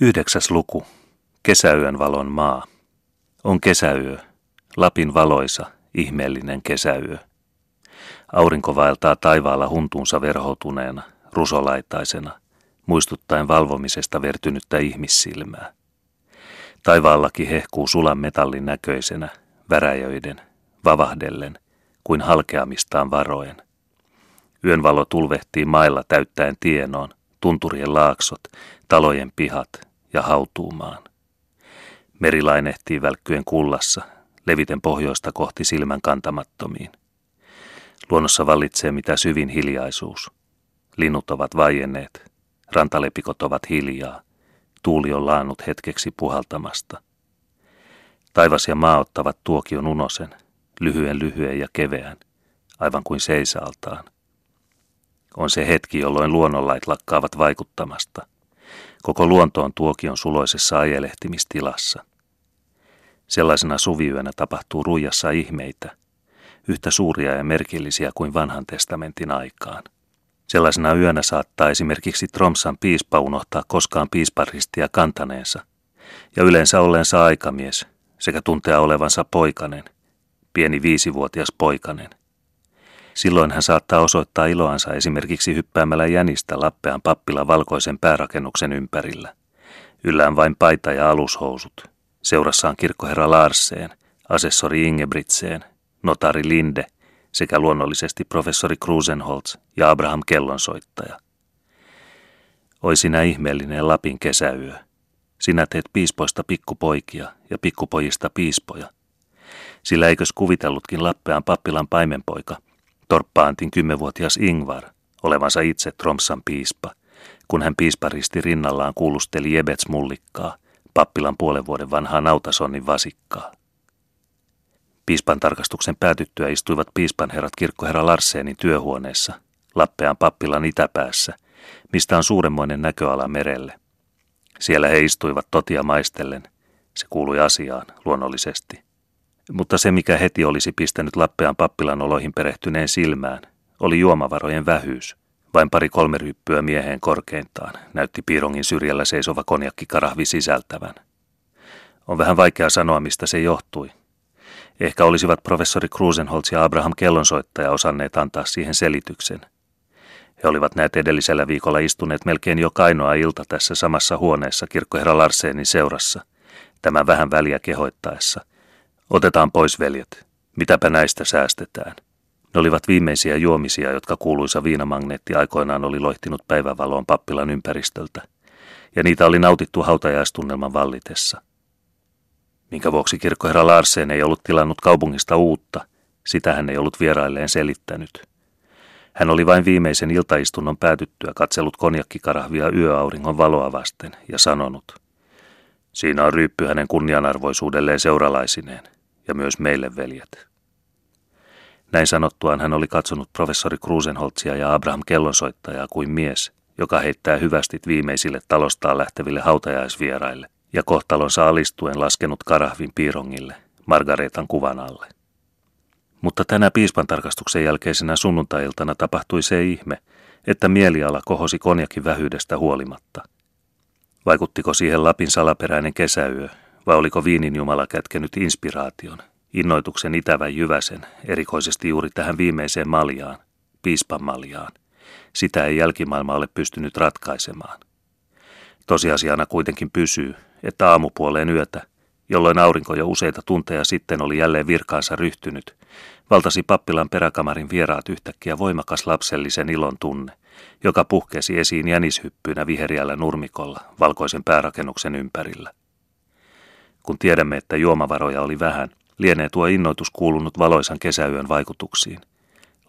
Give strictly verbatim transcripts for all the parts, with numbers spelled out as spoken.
Yhdeksäs luku. Kesäyön valon maa. On kesäyö. Lapin valoisa, ihmeellinen kesäyö. Aurinko vaeltaa taivaalla huntuunsa verhoutuneena, rusolaitaisena, muistuttaen valvomisesta vertynyttä ihmissilmää. Taivaallakin hehkuu sulan metallin näköisenä, väräjöiden, vavahdellen, kuin halkeamistaan varoen. Yön valo tulvehtii mailla täyttäen tienoon, tunturien laaksot, talojen pihat ja hautuumaan. Meri lainehtii välkkyen kullassa, leviten pohjoista kohti silmän kantamattomiin. Luonnossa vallitsee mitä syvin hiljaisuus. Linnut ovat vaienneet, rantalepikot ovat hiljaa, tuuli on laannut hetkeksi puhaltamasta. Taivas ja maa ottavat tuokion unosen, lyhyen lyhyen ja keveän, aivan kuin seisaaltaan. On se hetki, jolloin luonnonlait lakkaavat vaikuttamasta. Koko luonto on tuokion suloisessa ajelehtimistilassa. Sellaisena suviyönä tapahtuu Ruijassa ihmeitä, yhtä suuria ja merkillisiä kuin vanhan testamentin aikaan. Sellaisena yönä saattaa esimerkiksi Tromssan piispa unohtaa koskaan piisparistia kantaneensa, ja yleensä olleensa aikamies sekä tuntea olevansa poikanen, pieni viisivuotias poikanen. Silloin hän saattaa osoittaa iloansa esimerkiksi hyppäämällä jänistä Lappean pappilan valkoisen päärakennuksen ympärillä. Yllään vain paita ja alushousut. Seurassaan kirkkoherra Larsen, asessori Ingebrigtsen, notari Linde sekä luonnollisesti professori Krusenholz ja Abraham Kellonsoittaja. Oi sinä ihmeellinen Lapin kesäyö. Sinä teet piispoista pikkupoikia ja pikkupojista piispoja. Sillä eikös kuvitellutkin Lappean pappilan paimenpoika, torppaantin kymmenvuotias Ingvar, olevansa itse Tromssan piispa, kun hän piisparisti rinnallaan kuulusteli Jebets mullikkaa, pappilan puolen vuoden vanhaa nautasonnin vasikkaa. Piispan tarkastuksen päätyttyä istuivat piispanherrat kirkkoherra Larsenin työhuoneessa, Lappean pappilan itäpäässä, mistä on suuremmoinen näköala merelle. Siellä he istuivat totia maistellen, se kuului asiaan luonnollisesti. Mutta se, mikä heti olisi pistänyt Lappean pappilan oloihin perehtyneen silmään, oli juomavarojen vähyys. Vain pari kolme ryyppyä mieheen korkeintaan näytti piirongin syrjällä seisova konjakkikarahvi sisältävän. On vähän vaikea sanoa, mistä se johtui. Ehkä olisivat professori Krusenholz ja Abraham Kellonsoittaja osanneet antaa siihen selityksen. He olivat näet edellisellä viikolla istuneet melkein joka ainoa ilta tässä samassa huoneessa kirkkoherra Larsenin seurassa, tämän vähän väliä kehoittaessa. Otetaan pois, veljet. Mitäpä näistä säästetään? Ne olivat viimeisiä juomisia, jotka kuuluisa viinamagneetti aikoinaan oli loihtinut päivänvaloon pappilan ympäristöltä, ja niitä oli nautittu hautajaistunnelman vallitessa. Minkä vuoksi kirkkoherra Larsen ei ollut tilannut kaupungista uutta, sitä hän ei ollut vierailleen selittänyt. Hän oli vain viimeisen iltaistunnon päätyttyä katsellut konjakkikarahvia yöauringon valoa vasten ja sanonut: "Siinä on ryyppy hänen kunnianarvoisuudelleen seuralaisineen. Ja myös meille, veljet." Näin sanottuaan hän oli katsonut professori Krusenholzia ja Abraham Kellonsoittajaa kuin mies, joka heittää hyvästit viimeisille talostaan lähteville hautajaisvieraille, ja kohtalonsa alistuen laskenut karahvin piirongille, Margaretan kuvan alle. Mutta tänä piispan tarkastuksen jälkeisenä sunnuntai-iltana tapahtui se ihme, että mieliala kohosi konjakin vähyydestä huolimatta. Vaikuttiko siihen Lapin salaperäinen kesäyö? Vai oliko viinin jumala kätkenyt inspiraation, innoituksen itävän jyväsen, erikoisesti juuri tähän viimeiseen maljaan, piispan maljaan? Sitä ei jälkimaailma ole pystynyt ratkaisemaan. Tosiasiana kuitenkin pysyy, että aamupuoleen yötä, jolloin aurinko jo useita tunteja sitten oli jälleen virkaansa ryhtynyt, valtasi pappilan peräkamarin vieraat yhtäkkiä voimakas lapsellisen ilon tunne, joka puhkesi esiin jänishyppynä viheriällä nurmikolla valkoisen päärakennuksen ympärillä. Kun tiedämme, että juomavaroja oli vähän, lienee tuo innoitus kuulunut valoisan kesäyön vaikutuksiin,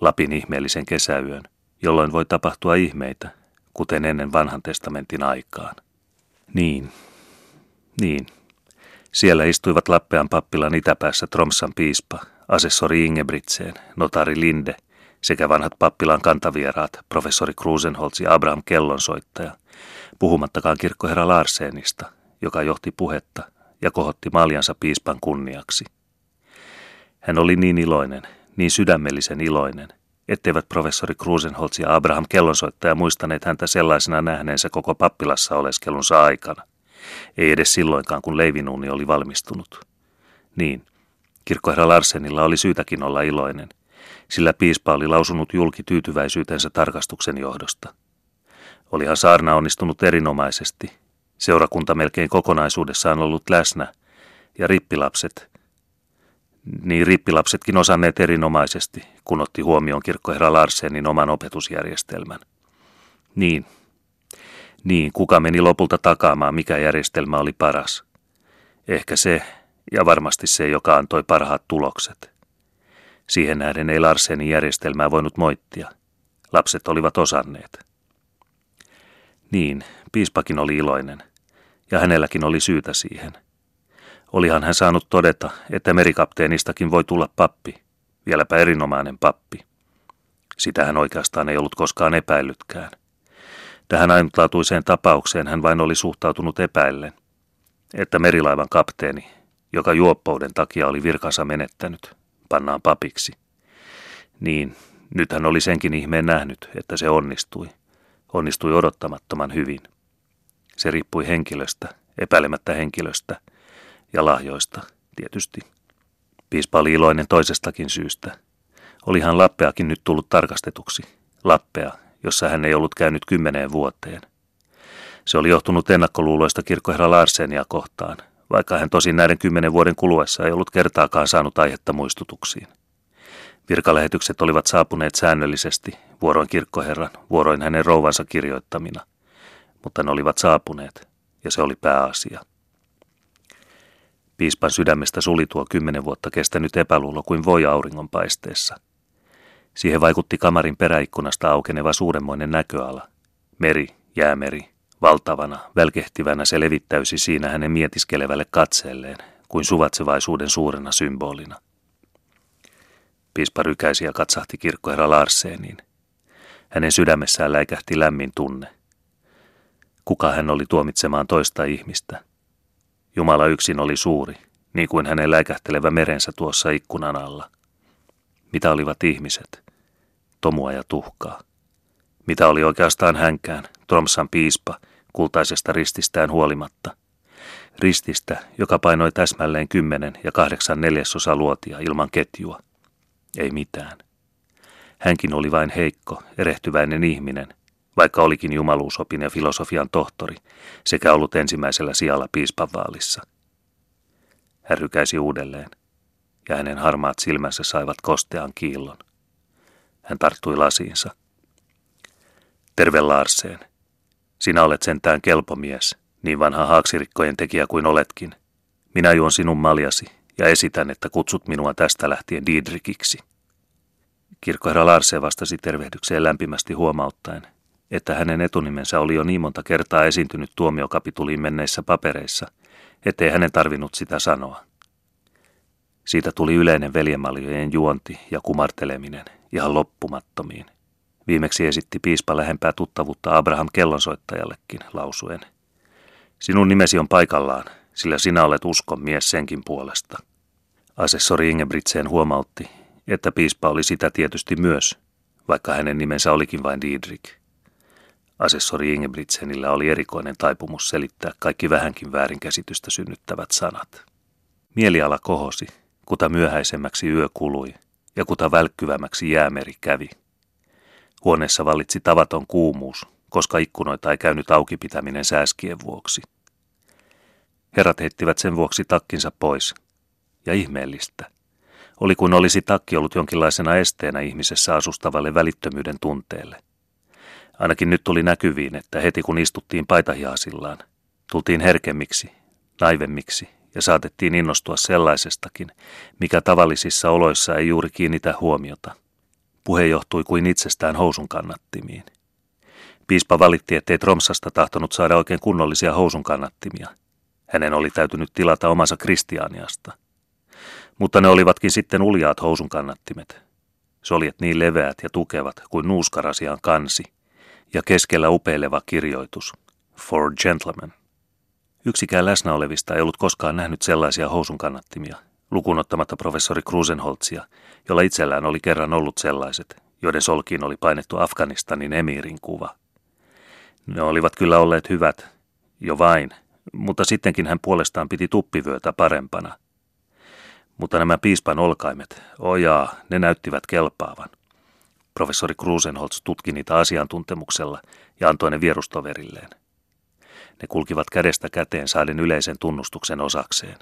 Lapin ihmeellisen kesäyön, jolloin voi tapahtua ihmeitä, kuten ennen vanhan testamentin aikaan. Niin, niin. Siellä istuivat Lappean pappilan itäpäässä Tromssan piispa, asessori Ingebrigtsen, notari Linde sekä vanhat pappilan kantavieraat, professori Krusenholz ja Abraham Kellonsoittaja, puhumattakaan kirkkoherra Larsenista, joka johti puhetta ja kohotti maljansa piispan kunniaksi. Hän oli niin iloinen, niin sydämellisen iloinen, etteivät professori Krusenholz ja Abraham Kellonsoittaja muistaneet häntä sellaisena nähneensä koko pappilassa oleskelunsa aikana, ei edes silloinkaan, kun leivinuuni oli valmistunut. Niin, kirkkoherra Larsenilla oli syytäkin olla iloinen, sillä piispa oli lausunut julki tyytyväisyytensä tarkastuksen johdosta. Olihan saarna onnistunut erinomaisesti, seurakunta melkein kokonaisuudessaan ollut läsnä, ja rippilapset, niin rippilapsetkin osanneet erinomaisesti, kun otti huomioon kirkkoherra Larsenin oman opetusjärjestelmän. Niin, niin kuka meni lopulta takaamaan, mikä järjestelmä oli paras? Ehkä se, ja varmasti se, joka antoi parhaat tulokset. Siihen nähden ei Larsenin järjestelmää voinut moittia. Lapset olivat osanneet. Niin, piispakin oli iloinen, ja hänelläkin oli syytä siihen. Olihan hän saanut todeta, että merikapteenistakin voi tulla pappi, vieläpä erinomainen pappi. Sitä hän oikeastaan ei ollut koskaan epäillytkään. Tähän ainutlaatuiseen tapaukseen hän vain oli suhtautunut epäillen, että merilaivan kapteeni, joka juoppouden takia oli virkansa menettänyt, pannaan papiksi. Niin, nyt hän oli senkin ihmeen nähnyt, että se onnistui. Onnistui odottamattoman hyvin. Se riippui henkilöstä, epäilemättä henkilöstä ja lahjoista, tietysti. Piispa oli iloinen toisestakin syystä. Olihan Lappeakin nyt tullut tarkastetuksi. Lappea, jossa hän ei ollut käynyt kymmeneen vuoteen. Se oli johtunut ennakkoluuloista kirkkoherra Larsenia kohtaan, vaikka hän tosin näiden kymmenen vuoden kuluessa ei ollut kertaakaan saanut aihetta muistutuksiin. Virkalähetykset olivat saapuneet säännöllisesti, vuoroin kirkkoherran, vuoroin hänen rouvansa kirjoittamina, mutta ne olivat saapuneet, ja se oli pääasia. Piispan sydämestä suli tuo kymmenen vuotta kestänyt epäluulo kuin voi auringonpaisteessa. Siihen vaikutti kamarin peräikkunasta aukeneva suuremmoinen näköala. Meri, jäämeri, valtavana, välkehtivänä se levittäysi siinä hänen mietiskelevälle katseelleen, kuin suvaitsevaisuuden suurena symbolina. Piispa rykäisi ja katsahti kirkkoherra Larseniin. Hänen sydämessään läikähti lämmin tunne. Kuka hän oli tuomitsemaan toista ihmistä? Jumala yksin oli suuri, niin kuin hänen läikähtelevä merensä tuossa ikkunan alla. Mitä olivat ihmiset? Tomua ja tuhkaa. Mitä oli oikeastaan hänkään, Tromssan piispa, kultaisesta rististään huolimatta? Rististä, joka painoi täsmälleen kymmenen ja kahdeksan neljäsosa luotia ilman ketjua. Ei mitään. Hänkin oli vain heikko, erehtyväinen ihminen, vaikka olikin jumaluusopin ja filosofian tohtori, sekä ollut ensimmäisellä sijalla piispanvaalissa. Hän rykäisi uudelleen, ja hänen harmaat silmänsä saivat kostean kiillon. Hän tarttui lasiinsa. Terve Larsen, sinä olet sentään kelpo mies, niin vanha haaksirikkojen tekijä kuin oletkin. Minä juon sinun maljasi. Ja esitän, että kutsut minua tästä lähtien Diedrichiksi. Kirkkoherra Larsen vastasi tervehdykseen lämpimästi huomauttaen, että hänen etunimensä oli jo niin monta kertaa esiintynyt tuomiokapituliin menneissä papereissa, ettei hänen tarvinnut sitä sanoa. Siitä tuli yleinen veljemaljojen juonti ja kumarteleminen ihan loppumattomiin. Viimeksi esitti piispa lähempää tuttavuutta Abraham Kellonsoittajallekin lausuen. Sinun nimesi on paikallaan, sillä sinä olet uskon mies senkin puolesta. Asessori Ingebrigtsen huomautti, että piispa oli sitä tietysti myös, vaikka hänen nimensä olikin vain Diedrich. Asessori Ingebrigtsenillä oli erikoinen taipumus selittää kaikki vähänkin väärinkäsitystä synnyttävät sanat. Mieliala kohosi, kuta myöhäisemmäksi yö kului ja kuta välkkyvämmäksi jäämeri kävi. Huoneessa vallitsi tavaton kuumuus, koska ikkunoita ei käynyt auki pitäminen sääskien vuoksi. Herrat heittivät sen vuoksi takkinsa pois. Ja ihmeellistä. Oli kuin olisi takki ollut jonkinlaisena esteenä ihmisessä asustavalle välittömyyden tunteelle. Ainakin nyt tuli näkyviin, että heti kun istuttiin paitahjaasillaan, tultiin herkemmiksi, naivemmiksi ja saatettiin innostua sellaisestakin, mikä tavallisissa oloissa ei juuri kiinnitä huomiota. Puhe johtui kuin itsestään housun kannattimiin. Piispa valitti, ettei Tromssasta tahtonut saada oikein kunnollisia housun kannattimia. Hänen oli täytynyt tilata omansa Kristianiasta. Mutta ne olivatkin sitten uljaat housunkannattimet. Soljet niin leveät ja tukevat kuin nuuskarasian kansi. Ja keskellä upeileva kirjoitus. For gentlemen. Yksikään läsnä olevista ei ollut koskaan nähnyt sellaisia housunkannattimia, lukunottamatta professori Krusenholzia, jolla itsellään oli kerran ollut sellaiset, joiden solkiin oli painettu Afganistanin emiirin kuva. Ne olivat kyllä olleet hyvät, jo vain. mutta sittenkin hän puolestaan piti tuppivyötä parempana. Mutta nämä piispan olkaimet, ojaa, ne näyttivät kelpaavan. Professori Krusenholz tutki niitä asiantuntemuksella ja antoi ne vierustoverilleen. Ne kulkivat kädestä käteen saaden yleisen tunnustuksen osakseen.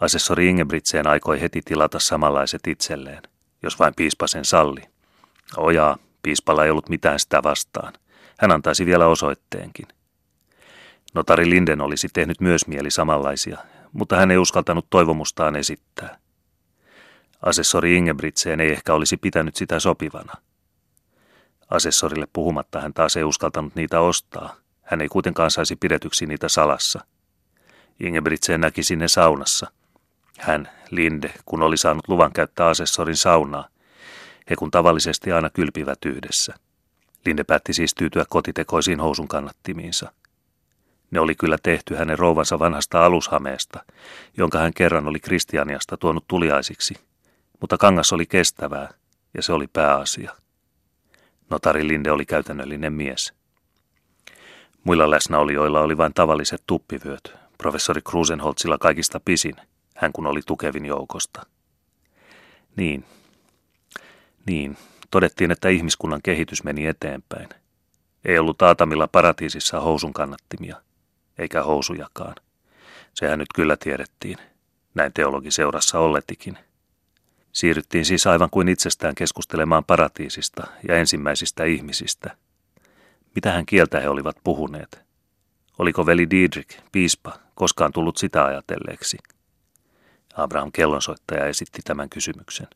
Assessori Ingebrigtsen aikoi heti tilata samanlaiset itselleen, jos vain piispa sen salli. Ojaa, piispalla ei ollut mitään sitä vastaan. Hän antaisi vielä osoitteenkin. Notari Linden olisi tehnyt myös mieli samanlaisia, mutta hän ei uskaltanut toivomustaan esittää. Assessori Ingebrigtsen ei ehkä olisi pitänyt sitä sopivana. Assessorille puhumatta hän taas ei uskaltanut niitä ostaa. Hän ei kuitenkaan saisi pidetyksi niitä salassa. Ingebrigtsen näki sinne saunassa. Hän, Linde, kun oli saanut luvan käyttää assessorin saunaa. He kun tavallisesti aina kylpivät yhdessä. Linde päätti siis tyytyä kotitekoisiin housun kannattimiinsa. Ne oli kyllä tehty hänen rouvansa vanhasta alushameesta, jonka hän kerran oli Kristianiasta tuonut tuliaisiksi, mutta kangas oli kestävää ja se oli pääasia. Notari Linde oli käytännöllinen mies. Muilla läsnäolijoilla oli vain tavalliset tuppivyöt, professori Krusenholzilla kaikista pisin, hän kun oli tukevin joukosta. Niin, niin, todettiin, että ihmiskunnan kehitys meni eteenpäin. Ei ollut aatamilla paratiisissa housun kannattimia, eikä housujakaan. Sehän nyt kyllä tiedettiin, näin teologiseurassa olletikin. Siirryttiin siis aivan kuin itsestään keskustelemaan paratiisista ja ensimmäisistä ihmisistä. Mitähän kieltä he olivat puhuneet? Oliko veli Diedrich, piispa, koskaan tullut sitä ajatelleeksi? Abraham Kellonsoittaja esitti tämän kysymyksen.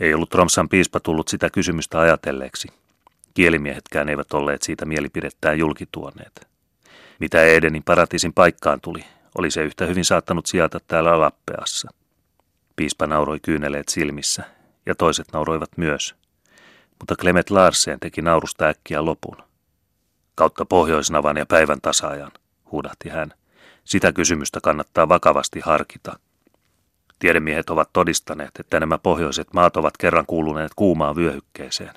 Ei ollut Tromssan piispa tullut sitä kysymystä ajatelleeksi. Kielimiehetkään eivät olleet siitä mielipidettään julkituoneet. Mitä Edenin paratiisin paikkaan tuli, oli se yhtä hyvin saattanut sijaita täällä Lappeassa. Piispa nauroi kyyneleet silmissä, ja toiset nauroivat myös. Mutta Klemet Larsen teki naurusta äkkiä lopun. Kautta pohjoisnavan ja päivän tasaajan, huudahti hän. Sitä kysymystä kannattaa vakavasti harkita. Tiedemiehet ovat todistaneet, että nämä pohjoiset maat ovat kerran kuuluneet kuumaan vyöhykkeeseen.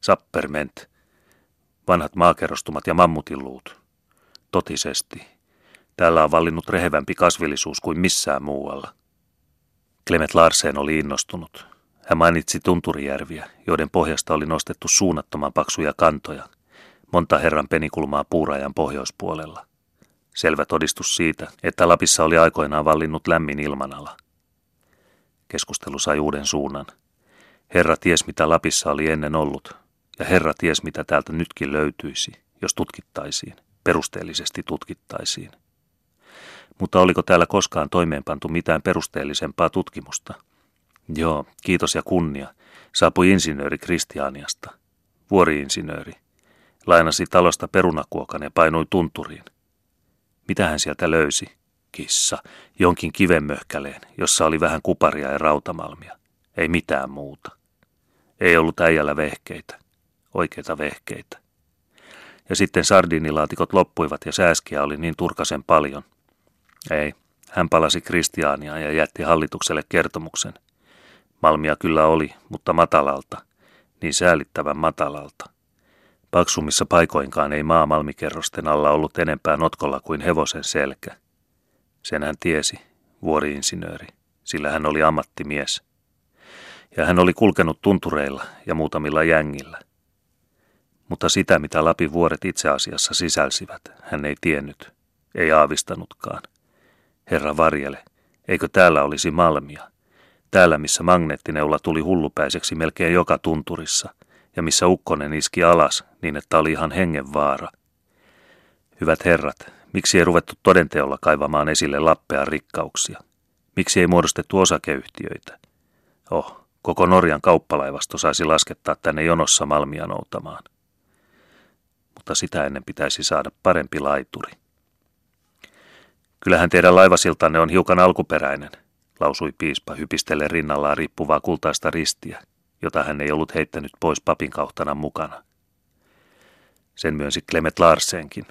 Sapperment, vanhat maakerrostumat ja mammutinluut. Totisesti, täällä on vallinnut rehevämpi kasvillisuus kuin missään muualla. Klemet Larsen oli innostunut. Hän mainitsi tunturijärviä, joiden pohjasta oli nostettu suunnattoman paksuja kantoja, monta herran penikulmaa puurajan pohjoispuolella. Selvä todistus siitä, että Lapissa oli aikoinaan vallinnut lämmin ilmanala. Keskustelu sai uuden suunnan. Herra ties, mitä Lapissa oli ennen ollut, ja herra ties, mitä täältä nytkin löytyisi, jos tutkittaisiin, perusteellisesti tutkittaisiin. Mutta oliko täällä koskaan toimeenpantu mitään perusteellisempaa tutkimusta? Joo, kiitos ja kunnia. Saapui insinööri Kristianiasta. Vuori-insinööri. Lainasi talosta perunakuokan ja painui tunturiin. Mitä hän sieltä löysi? Kissa. Jonkin kivenmöhkäleen, jossa oli vähän kuparia ja rautamalmia. Ei mitään muuta. Ei ollut äijällä vehkeitä. Oikeita vehkeitä. Ja sitten sardiinilaatikot loppuivat ja sääskiä oli niin turkasen paljon. Ei, hän palasi Kristianiaan ja jätti hallitukselle kertomuksen. Malmia kyllä oli, mutta matalalta. Niin säälittävän matalalta. Paksummissa paikoinkaan ei maa malmikerrosten alla ollut enempää notkolla kuin hevosen selkä. Sen hän tiesi, vuori-insinööri, sillä hän oli ammattimies. Ja hän oli kulkenut tuntureilla ja muutamilla jängillä. Mutta sitä, mitä Lapin vuoret itse asiassa sisälsivät, hän ei tiennyt, ei aavistanutkaan. Herra varjele, eikö täällä olisi malmia? Täällä, missä magneettineula tuli hullupäiseksi melkein joka tunturissa, ja missä ukkonen iski alas niin, että oli ihan hengenvaara. Hyvät herrat, miksi ei ruvettu todenteolla kaivamaan esille Lappean rikkauksia? Miksi ei muodostettu osakeyhtiöitä? Oh, koko Norjan kauppalaivasto saisi laskettaa tänne jonossa malmia noutamaan. Mutta sitä ennen pitäisi saada parempi laituri. Kyllähän teidän laivasiltanne on hiukan alkuperäinen, lausui piispa hypistellen rinnallaan riippuvaa kultaista ristiä, jota hän ei ollut heittänyt pois papin kahtana mukana. Sen myönsi Klemet Larsenkin.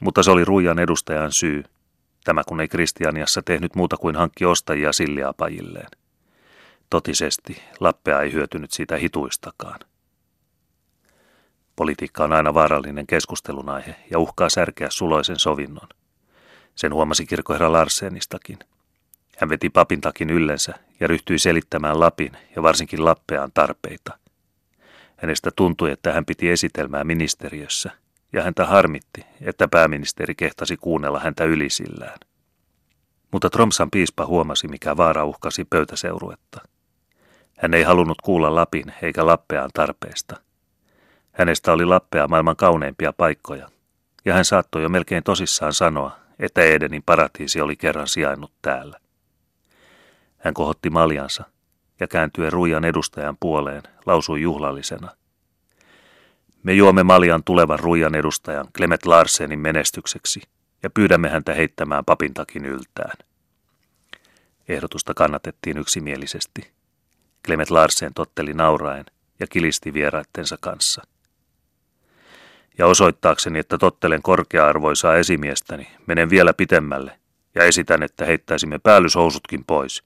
Mutta se oli ruijan edustajan syy, tämä kun ei Kristianiassa tehnyt muuta kuin hankki ostajia silliapajilleen. Totisesti, Lappea ei hyötynyt siitä hituistakaan. Politiikka on aina vaarallinen keskustelun aihe ja uhkaa särkeä suloisen sovinnon. Sen huomasi kirkkoherra Larsenistakin. Hän veti papin takin yllensä ja ryhtyi selittämään Lapin ja varsinkin Lappeaan tarpeita. Hänestä tuntui, että hän piti esitelmää ministeriössä, ja häntä harmitti, että pääministeri kehtasi kuunnella häntä ylisillään. Mutta Tromssan piispa huomasi, mikä vaara uhkasi pöytäseuruetta. Hän ei halunnut kuulla Lapin eikä Lappeaan tarpeesta. Hänestä oli Lappea maailman kauneimpia paikkoja, ja hän saattoi jo melkein tosissaan sanoa, että Edenin paratiisi oli kerran sijainnut täällä. Hän kohotti maljansa ja kääntyi ruijan edustajan puoleen, lausui juhlallisena. Me juomme maljan tulevan ruijan edustajan Klemet Larsenin menestykseksi ja pyydämme häntä heittämään papintakin yltään. Ehdotusta kannatettiin yksimielisesti. Klemet Larsen totteli nauraen ja kilisti vieraittensa kanssa. Ja osoittaakseni, että tottelen korkea-arvoisaa esimiestäni, menen vielä pitemmälle ja esitän, että heittäisimme päällyshousutkin pois,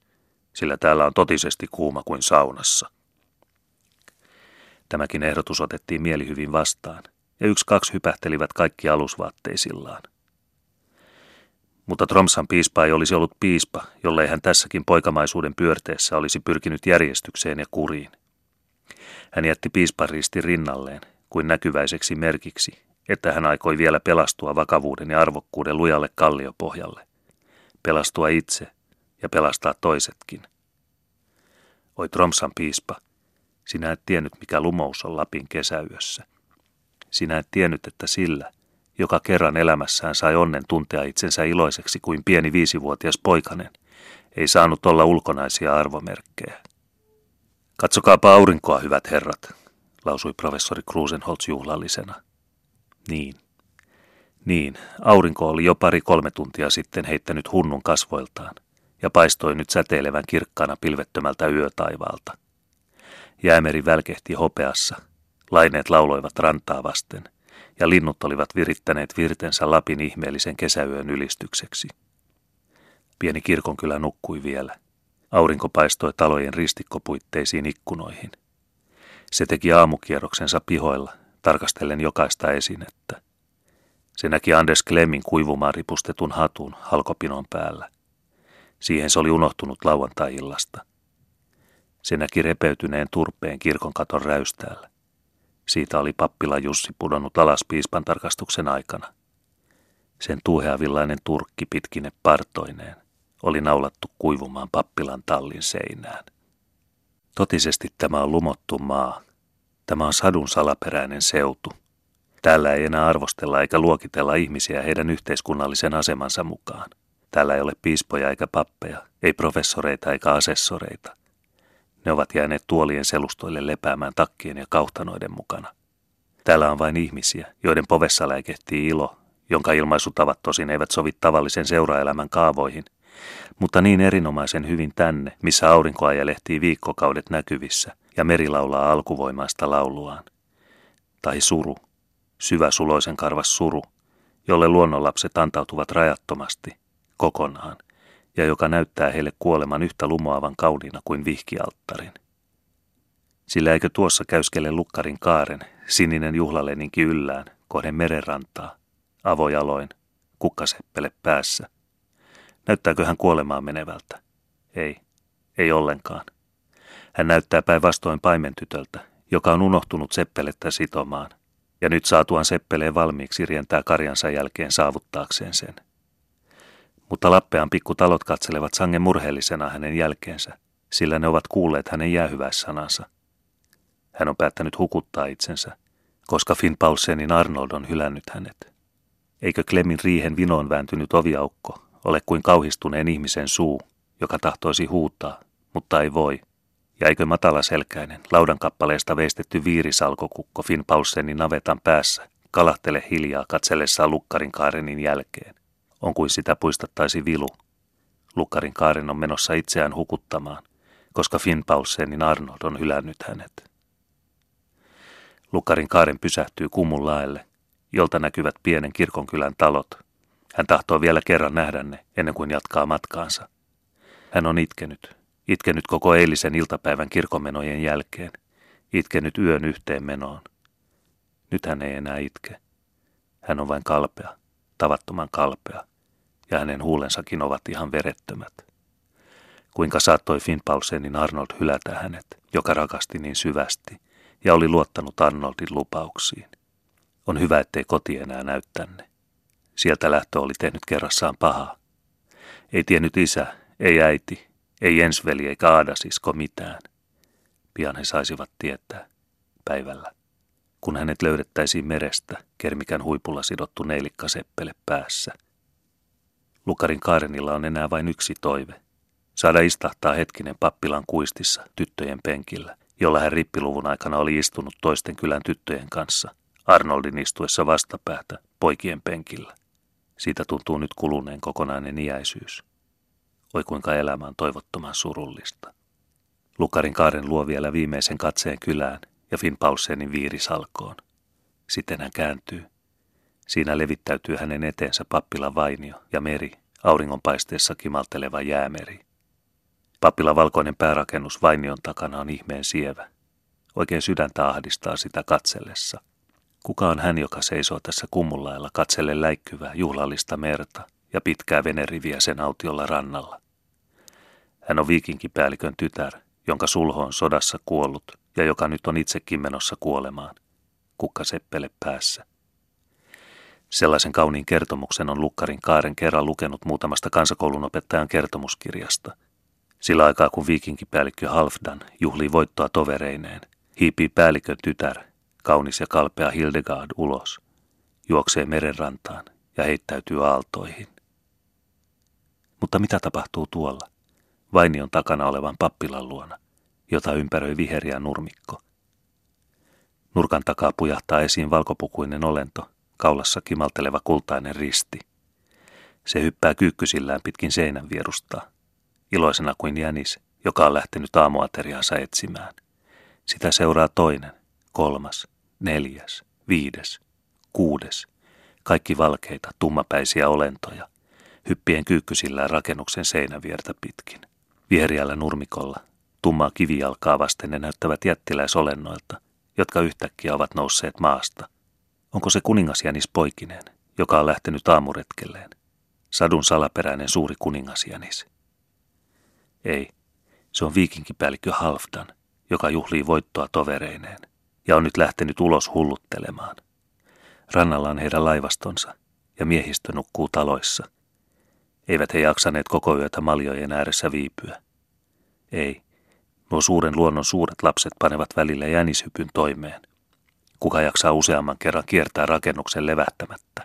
sillä täällä on totisesti kuuma kuin saunassa. Tämäkin ehdotus otettiin mielihyvin vastaan, ja yksi kaksi hypähtelivät kaikki alusvaatteisillaan. Mutta Tromssan piispa ei olisi ollut piispa, jollei hän tässäkin poikamaisuuden pyörteessä olisi pyrkinyt järjestykseen ja kuriin. Hän jätti piispan ristin rinnalleen, kuin näkyväiseksi merkiksi, että hän aikoi vielä pelastua vakavuuden ja arvokkuuden lujalle kalliopohjalle. Pelastua itse ja pelastaa toisetkin. Oi Tromssan piispa, sinä et tiennyt, mikä lumous on Lapin kesäyössä. Sinä et tiennyt, että sillä, joka kerran elämässään sai onnen tuntea itsensä iloiseksi kuin pieni viisivuotias poikanen, ei saanut olla ulkonaisia arvomerkkejä. Katsokaapa aurinkoa, hyvät herrat, lausui professori Krusenholz juhlallisena. Niin, niin, aurinko oli jo pari-kolme tuntia sitten heittänyt hunnun kasvoiltaan ja paistoi nyt säteilevän kirkkaana pilvettömältä yötaivaalta. Jäämeri välkehti hopeassa, laineet lauloivat rantaa vasten, ja linnut olivat virittäneet virtensä Lapin ihmeellisen kesäyön ylistykseksi. Pieni kirkonkylä nukkui vielä. Aurinko paistoi talojen ristikkopuitteisiin ikkunoihin. Se teki aamukierroksensa pihoilla, tarkastellen jokaista esinettä. Se näki Anders Klemmin kuivumaan ripustetun hatun halkopinon päällä. Siihen se oli unohtunut lauantai-illasta. Se näki repeytyneen turpeen kirkon katon räystäällä. Siitä oli pappila Jussi pudonnut alas piispan tarkastuksen aikana. Sen tuuheavillainen turkki pitkine partoineen oli naulattu kuivumaan pappilan tallin seinään. Totisesti tämä on lumottu maa. Tämä on sadun salaperäinen seutu. Täällä ei enää arvostella eikä luokitella ihmisiä heidän yhteiskunnallisen asemansa mukaan. Täällä ei ole piispoja eikä pappeja, ei professoreita eikä asessoreita. Ne ovat jääneet tuolien selustoille lepäämään takkien ja kauhtanoiden mukana. Täällä on vain ihmisiä, joiden povessa läikehtii ilo, jonka ilmaisutavat tosin eivät sovi tavallisen seuraelämän kaavoihin, mutta niin erinomaisen hyvin tänne, missä aurinko ajelehtii viikkokaudet näkyvissä ja meri laulaa alkuvoimaista lauluaan. Tai suru, syvä suloisen karvas suru, jolle luonnonlapset antautuvat rajattomasti, kokonaan, ja joka näyttää heille kuoleman yhtä lumoavan kauniina kuin vihkialttarin. Sillä eikö tuossa käyskele Lukkarin kaaren, sininen juhlaleninki yllään, kohden merenrantaa, avojaloin, kukkaseppele päässä. Näyttääkö hän kuolemaan menevältä? Ei, ei ollenkaan. Hän näyttää päinvastoin paimentytöltä, joka on unohtunut seppelettä sitomaan, ja nyt saatuaan seppeleen valmiiksi rientää karjansa jälkeen saavuttaakseen sen. Mutta Lappean pikkutalot katselevat sangen murheellisena hänen jälkeensä, sillä ne ovat kuulleet hänen jäähyväissanansa. Hän on päättänyt hukuttaa itsensä, koska Finn Paulsenin Arnold on hylännyt hänet. Eikö Klemmin riihen vinoon vääntynyt oviaukko ole kuin kauhistuneen ihmisen suu, joka tahtoisi huutaa, mutta ei voi, ja eikö matalaselkäinen, laudankappaleesta veistetty viirisalkokukko Finn Paulsenin navetan päässä kalahtele hiljaa katsellessaan Lukkarin kaarenin jälkeen? On kuin sitä puistattaisi vilu. Lukkarin kaaren on menossa itseään hukuttamaan, koska Finn Paulsenin Arnold on hylännyt hänet. Lukkarin kaaren pysähtyy Kumun laelle, jolta näkyvät pienen kirkonkylän talot. Hän tahtoo vielä kerran nähdä ne, ennen kuin jatkaa matkaansa. Hän on itkenyt, itkenyt koko eilisen iltapäivän kirkonmenojen jälkeen, itkenyt yön yhteenmenoon. Nyt hän ei enää itke. Hän on vain kalpea, tavattoman kalpea, ja hänen huulensakin ovat ihan verettömät. Kuinka saattoi Finn Paulsenin Arnold hylätä hänet, joka rakasti niin syvästi ja oli luottanut Arnoldin lupauksiin. On hyvä, ettei koti enää näy tänne. Sieltä lähtö oli tehnyt kerrassaan pahaa. Ei tiennyt isä, ei äiti, ei ensveli eikä aadasisko mitään. Pian he saisivat tietää, päivällä, kun hänet löydettäisiin merestä, kermikän huipulla sidottu neilikkaseppele päässä. Lukkarin Kaarenilla on enää vain yksi toive. Saada istahtaa hetkinen pappilan kuistissa tyttöjen penkillä, jolla hän rippiluvun aikana oli istunut toisten kylän tyttöjen kanssa, Arnoldin istuessa vastapäätä poikien penkillä. Siitä tuntuu nyt kuluneen kokonainen iäisyys. Oi kuinka elämä on toivottoman surullista. Lukkarin Kaaren luo vielä viimeisen katseen kylään ja Finn Paulsenin viirisalkoon. Sitten hän kääntyy. Siinä levittäytyy hänen eteensä pappilan vainio ja meri, auringonpaisteessa kimalteleva jäämeri. Pappilan valkoinen päärakennus vainion takana on ihmeen sievä. Oikein sydäntä ahdistaa sitä katsellessa. Kuka on hän, joka seisoo tässä kummullailla katselle läikkyvää juhlallista merta ja pitkää veneriviä sen autiolla rannalla? Hän on viikinkipäällikön tytär, jonka sulho on sodassa kuollut ja joka nyt on itsekin menossa kuolemaan, kukkaseppele päässä. Sellaisen kauniin kertomuksen on Lukkarin Kaaren kerran lukenut muutamasta kansakoulunopettajan kertomuskirjasta. Sillä aikaa, kun viikinkipäällikkö Halfdan juhlii voittoa tovereineen, hiipii päällikön tytär, kaunis ja kalpea Hildegard, ulos, juoksee merenrantaan ja heittäytyy aaltoihin. Mutta mitä tapahtuu tuolla? Vainion takana olevan pappilan luona, jota ympäröi viheriä nurmikko. Nurkan takaa pujahtaa esiin valkopukuinen olento, kaulassa kimalteleva kultainen risti. Se hyppää kyykkysillään pitkin seinän vierustaa, iloisena kuin jänis, joka on lähtenyt aamuateriaansa etsimään. Sitä seuraa toinen, kolmas, neljäs, viides, kuudes, kaikki valkeita, tummapäisiä olentoja, hyppien kyykkysillään rakennuksen seinäviertä pitkin. Viheriällä nurmikolla tummaa kivijalkaa vasten ne näyttävät jättiläisolennoilta, jotka yhtäkkiä ovat nousseet maasta. Onko se kuningasjänis poikineen, joka on lähtenyt aamuretkelleen? Sadun salaperäinen suuri kuningasjänis. Ei, se on viikinkipäällikkö Halfdan, joka juhlii voittoa tovereineen ja on nyt lähtenyt ulos hulluttelemaan. Rannalla on heidän laivastonsa ja miehistö nukkuu taloissa. Eivät he jaksaneet koko yötä maljojen ääressä viipyä. Ei, nuo suuren luonnon suuret lapset panevat välillä jänishypyn toimeen. Kuka jaksaa useamman kerran kiertää rakennuksen levähtämättä?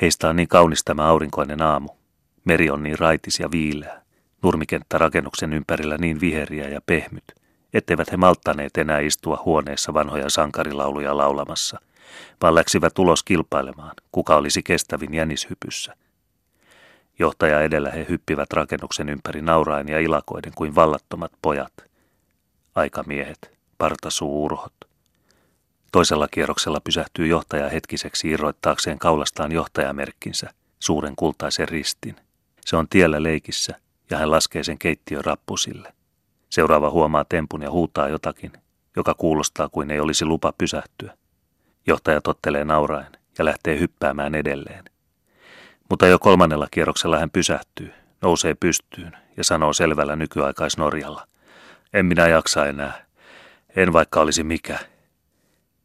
Heistä on niin kaunis tämä aurinkoinen aamu. Meri on niin raitis ja viileä. Nurmikenttä rakennuksen ympärillä niin viheriä ja pehmyt, etteivät he malttaneet enää istua huoneessa vanhoja sankarilauluja laulamassa, vaan läksivät ulos kilpailemaan, kuka olisi kestävin jänishypyssä. Johtaja edellä he hyppivät rakennuksen ympäri nauraen ja ilakoiden kuin vallattomat pojat. Aikamiehet, partasuurhot. Toisella kierroksella pysähtyy johtaja hetkiseksi irroittaakseen kaulastaan johtajamerkkinsä, suuren kultaisen ristin. Se on tiellä leikissä ja hän laskee sen keittiön rappusille. Seuraava huomaa tempun ja huutaa jotakin, joka kuulostaa kuin ei olisi lupa pysähtyä. Johtaja tottelee nauraen ja lähtee hyppäämään edelleen. Mutta jo kolmannella kierroksella hän pysähtyy, nousee pystyyn ja sanoo selvällä nykyaikaisnorjalla. En minä jaksa enää. En vaikka olisi mikä.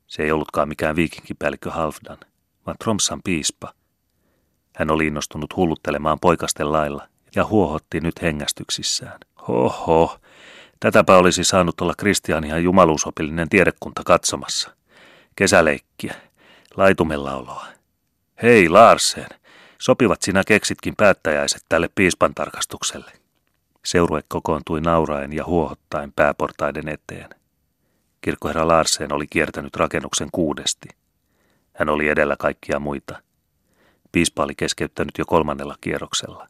Se ei ollutkaan mikään viikinkipäällikkö Halfdan, vaan Tromssan piispa. Hän oli innostunut hulluttelemaan poikasten lailla ja huohotti nyt hengästyksissään. Hoho, tätäpä olisi saanut olla Kristianian jumaluusopillinen tiedekunta katsomassa. Kesäleikkiä, laitumellaoloa. Hei Larsen! Sopivat sinä keksitkin päättäjäiset tälle piispan tarkastukselle. Seurue kokoontui nauraen ja huohottaen pääportaiden eteen. Kirkkoherra Larsen oli kiertänyt rakennuksen kuudesti. Hän oli edellä kaikkia muita. Piispa oli keskeyttänyt jo kolmannella kierroksella.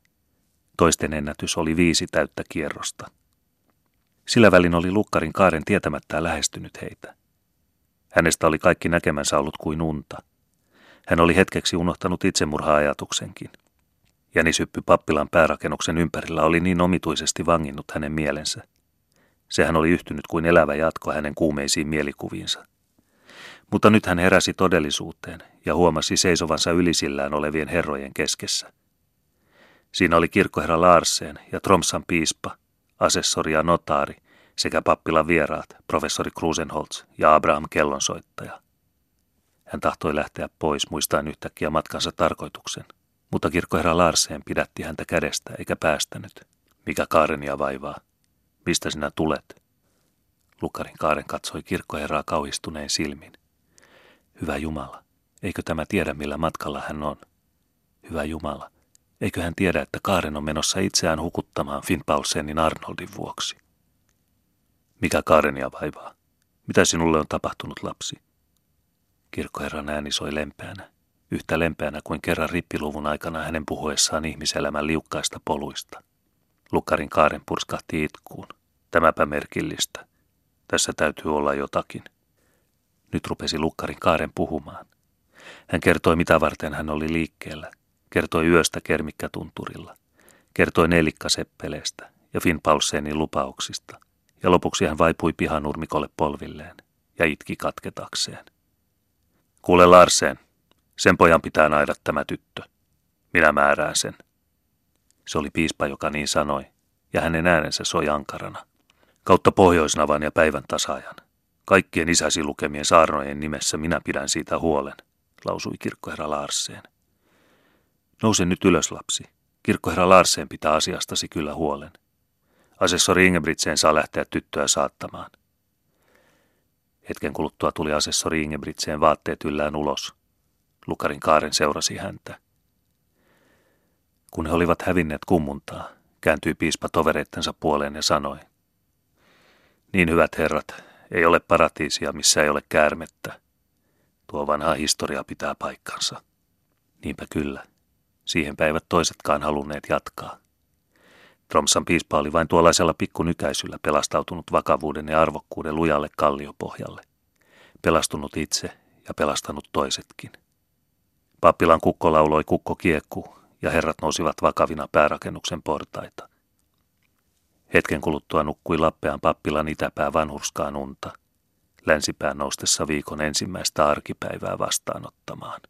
Toisten ennätys oli viisi täyttä kierrosta. Sillä välin oli Lukkarin Kaaren tietämättään lähestynyt heitä. Hänestä oli kaikki näkemänsä ollut kuin unta. Hän oli hetkeksi unohtanut itsemurha-ajatuksenkin. Jänishyppy pappilan päärakennuksen ympärillä oli niin omituisesti vanginnut hänen mielensä. Sehän oli yhtynyt kuin elävä jatko hänen kuumeisiin mielikuviinsa. Mutta nyt hän heräsi todellisuuteen ja huomasi seisovansa ylisillään olevien herrojen keskessä. Siinä oli kirkkoherra Larsen ja Tromssan piispa, asessori ja notaari sekä pappilan vieraat, professori Krusenholz ja Abraham Kellonsoittaja. Hän tahtoi lähteä pois muistaen yhtäkkiä matkansa tarkoituksen, mutta kirkkoherra Larsen pidätti häntä kädestä eikä päästänyt. Mikä Kaarenia vaivaa? Mistä sinä tulet? Lukkarin Kaaren katsoi kirkkoherraa kauhistuneen silmin. Hyvä Jumala, eikö tämä tiedä millä matkalla hän on? Hyvä Jumala, eikö hän tiedä, että Kaaren on menossa itseään hukuttamaan Finn Paulsenin Arnoldin vuoksi? Mikä Kaarenia vaivaa? Mitä sinulle on tapahtunut, lapsi? Kirkkoherran ääni soi lempeänä, yhtä lempeänä kuin kerran rippiluvun aikana hänen puhuessaan ihmiselämän liukkaista poluista. Lukkarin Kaaren purskahti itkuun. Tämäpä merkillistä. Tässä täytyy olla jotakin. Nyt rupesi Lukkarin Kaaren puhumaan. Hän kertoi, mitä varten hän oli liikkeellä. Kertoi yöstä kermikkätunturilla. Kertoi nelikkaseppeleestä ja Finn Paulsenin lupauksista. Ja lopuksi hän vaipui pihanurmikolle polvilleen ja itki katketakseen. Kuule Larsen, sen pojan pitää naida tämä tyttö. Minä määrään sen. Se oli piispa, joka niin sanoi, ja hänen äänensä soi ankarana. Kautta Pohjoisnavan ja päivän tasaajan. Kaikkien isäsi lukemien saarnojen nimessä minä pidän siitä huolen, lausui kirkkoherra Larsen. Nouse nyt ylös, lapsi. Kirkkoherra Larsen pitää asiastasi kyllä huolen. Asessori Ingebrigtsen saa lähteä tyttöä saattamaan. Hetken kuluttua tuli asessori Ingebrigtsen vaatteet yllään ulos. Lukkarin Kaaren seurasi häntä. Kun he olivat hävinneet kummuntaa, kääntyi piispa tovereittensa puoleen ja sanoi. Niin hyvät herrat, ei ole paratiisia, missä ei ole käärmettä. Tuo vanha historia pitää paikkansa. Niinpä kyllä. Siihenpä eivät toisetkaan halunneet jatkaa. Tromssan piispa oli vain tuollaisella pikkunykäisyllä pelastautunut vakavuuden ja arvokkuuden lujalle kalliopohjalle. Pelastunut itse ja pelastanut toisetkin. Pappilan kukko lauloi kukko kiekku ja herrat nousivat vakavina päärakennuksen portaita. Hetken kuluttua nukkui Lappean pappilan itäpää vanhurskaan unta, länsipään noustessa viikon ensimmäistä arkipäivää vastaanottamaan.